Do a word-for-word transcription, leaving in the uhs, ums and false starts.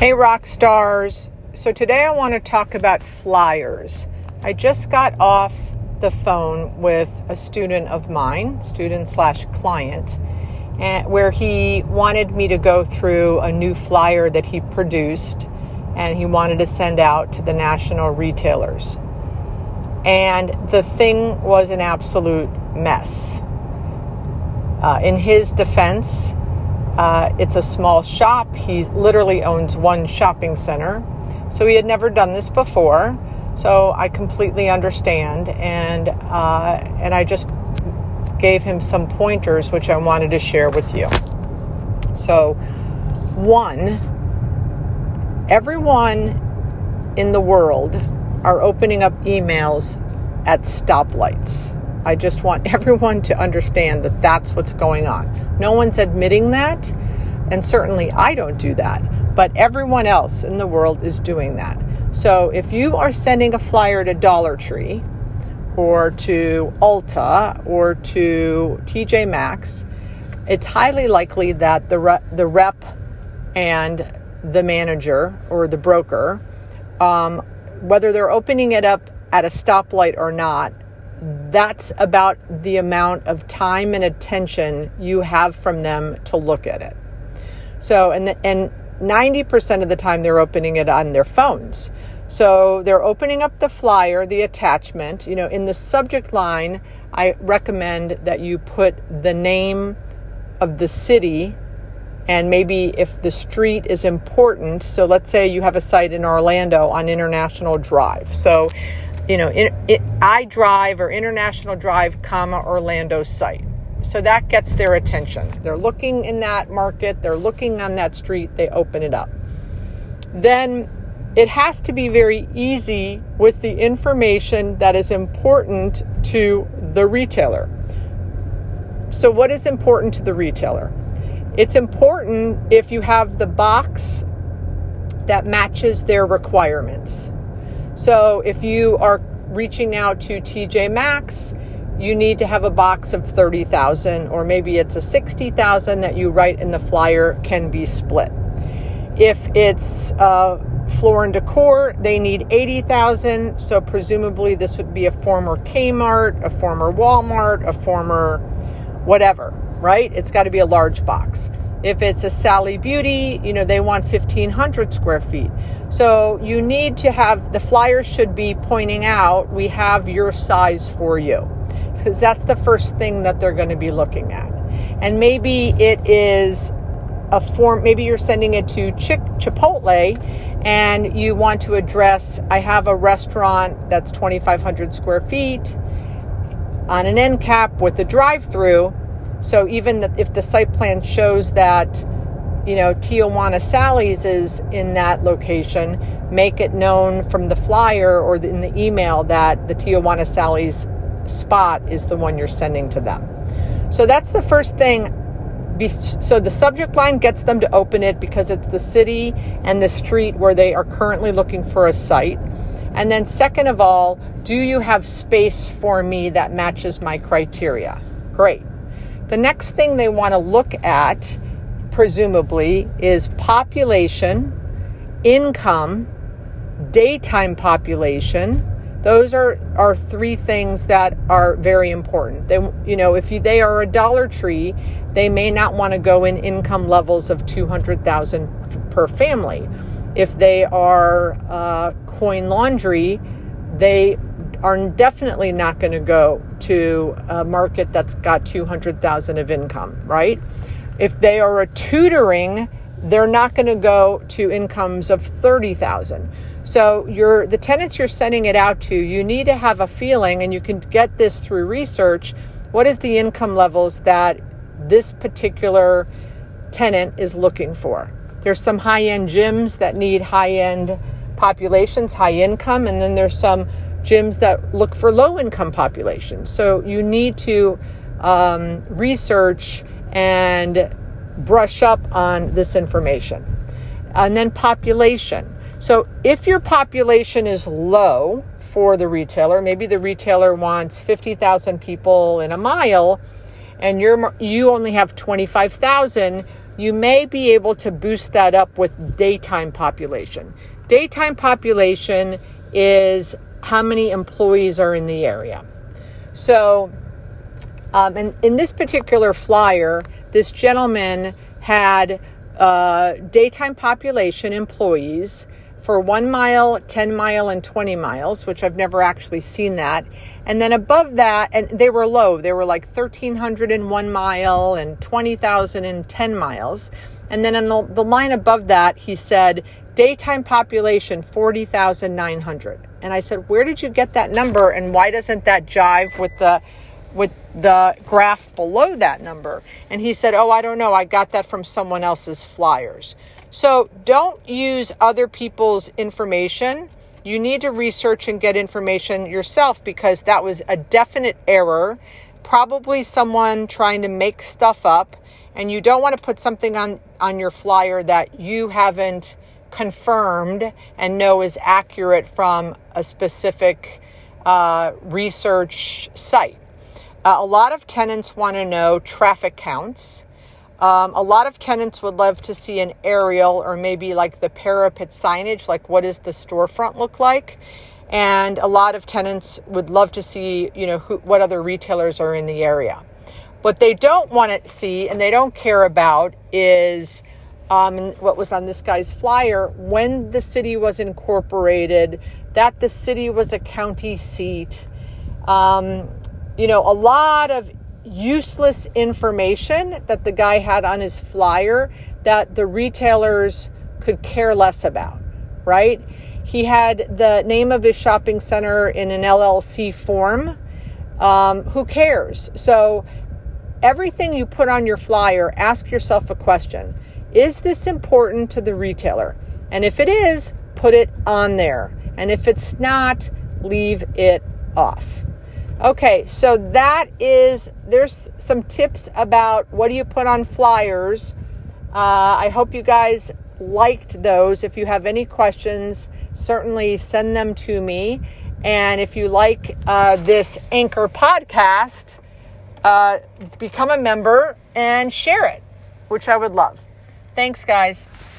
Hey rock stars. So today I want to talk about flyers. I just got off the phone with a student of mine, student slash client, and where he wanted me to go through a new flyer that he produced and he wanted to send out to the national retailers. And the thing was an absolute mess. Uh, in his defense, Uh, it's a small shop. He literally owns one shopping center. So he had never done this before. So I completely understand. And, uh, and I just gave him some pointers, which I wanted to share with you. So one, everyone in the world are opening up emails at stoplights. I just want everyone to understand that that's what's going on. No one's admitting that, and certainly I don't do that, but everyone else in the world is doing that. So if you are sending a flyer to Dollar Tree or to Ulta or to T J Maxx, it's highly likely that the rep, the rep and the manager or the broker, um, whether they're opening it up at a stoplight or not, that's about the amount of time and attention you have from them to look at it. So, and the, and ninety percent of the time they're opening it on their phones. So they're opening up the flyer, the attachment, you know, in the subject line, I recommend that you put the name of the city and maybe if the street is important. So let's say you have a site in Orlando on International Drive. So you know, it, it, I Drive or International Drive, comma, Orlando site. So that gets their attention. They're looking in that market. They're looking on that street. They open it up. Then it has to be very easy with the information that is important to the retailer. So what is important to the retailer? It's important if you have the box that matches their requirements. So if you are reaching out to T J Maxx, you need to have a box of thirty thousand, or maybe it's a sixty thousand that you write in the flyer can be split. If it's uh, Floor and Decor, they need eighty thousand. So presumably this would be a former Kmart, a former Walmart, a former whatever, right? It's got to be a large box. If it's a Sally Beauty, you know, they want fifteen hundred square feet. So you need to have, the flyer should be pointing out, we have your size for you. Because that's the first thing that they're going to be looking at. And maybe it is a form, maybe you're sending it to Chick, Chipotle and you want to address, I have a restaurant that's twenty-five hundred square feet on an end cap with a drive-through. So even if the site plan shows that, you know, Tijuana Sally's is in that location, make it known from the flyer or in the email that the Tijuana Sally's spot is the one you're sending to them. So that's the first thing. So the subject line gets them to open it because it's the city and the street where they are currently looking for a site. And then second of all, do you have space for me that matches my criteria? Great. The next thing they want to look at, presumably, is population, income, daytime population. Those are, are three things that are very important. They, you know, if you, they are a Dollar Tree, they may not want to go in income levels of two hundred thousand dollars per family. If they are uh, Coin Laundry, they are definitely not going to go to a market that's got two hundred thousand of income, right? If they are a tutoring, they're not going to go to incomes of thirty thousand. So you're, the tenants you're sending it out to, you need to have a feeling, and you can get this through research, what is the income levels that this particular tenant is looking for? There's some high-end gyms that need high-end populations, high income, and then there's some gyms that look for low-income populations. So you need to um, research and brush up on this information. And then population. So if your population is low for the retailer, maybe the retailer wants fifty thousand people in a mile, and you're, you only have twenty-five thousand, you may be able to boost that up with daytime population. Daytime population is how many employees are in the area. So um, in, in this particular flyer, this gentleman had uh, daytime population employees for one mile, ten mile, and twenty miles, which I've never actually seen that. And then above that, and they were low. They were like thirteen hundred in one mile and twenty thousand in ten miles. And then in the, the line above that, he said, daytime population, forty thousand nine hundred. And I said, where did you get that number? And why doesn't that jive with the with the graph below that number? And he said, oh, I don't know. I got that from someone else's flyers. So don't use other people's information. You need to research and get information yourself, because that was a definite error, probably someone trying to make stuff up. And you don't want to put something on, on your flyer that you haven't confirmed and know is accurate from a specific uh, research site. Uh, a lot of tenants want to know traffic counts. Um, a lot of tenants would love to see an aerial or maybe like the parapet signage, like what does the storefront look like? And a lot of tenants would love to see, you know, who, what other retailers are in the area. What they don't want to see and they don't care about is um, what was on this guy's flyer, when the city was incorporated, that the city was a county seat. Um, you know, a lot of useless information that the guy had on his flyer that the retailers could care less about, right? He had the name of his shopping center in an L L C form. Um, who cares? So everything you put on your flyer, ask yourself a question. Is this important to the retailer? And if it is, put it on there. And if it's not, leave it off. Okay, so that is, there's some tips about what do you put on flyers. Uh, I hope you guys liked those. If you have any questions, certainly send them to me. And if you like uh, this Anchor podcast, uh, become a member and share it, which I would love. Thanks, guys.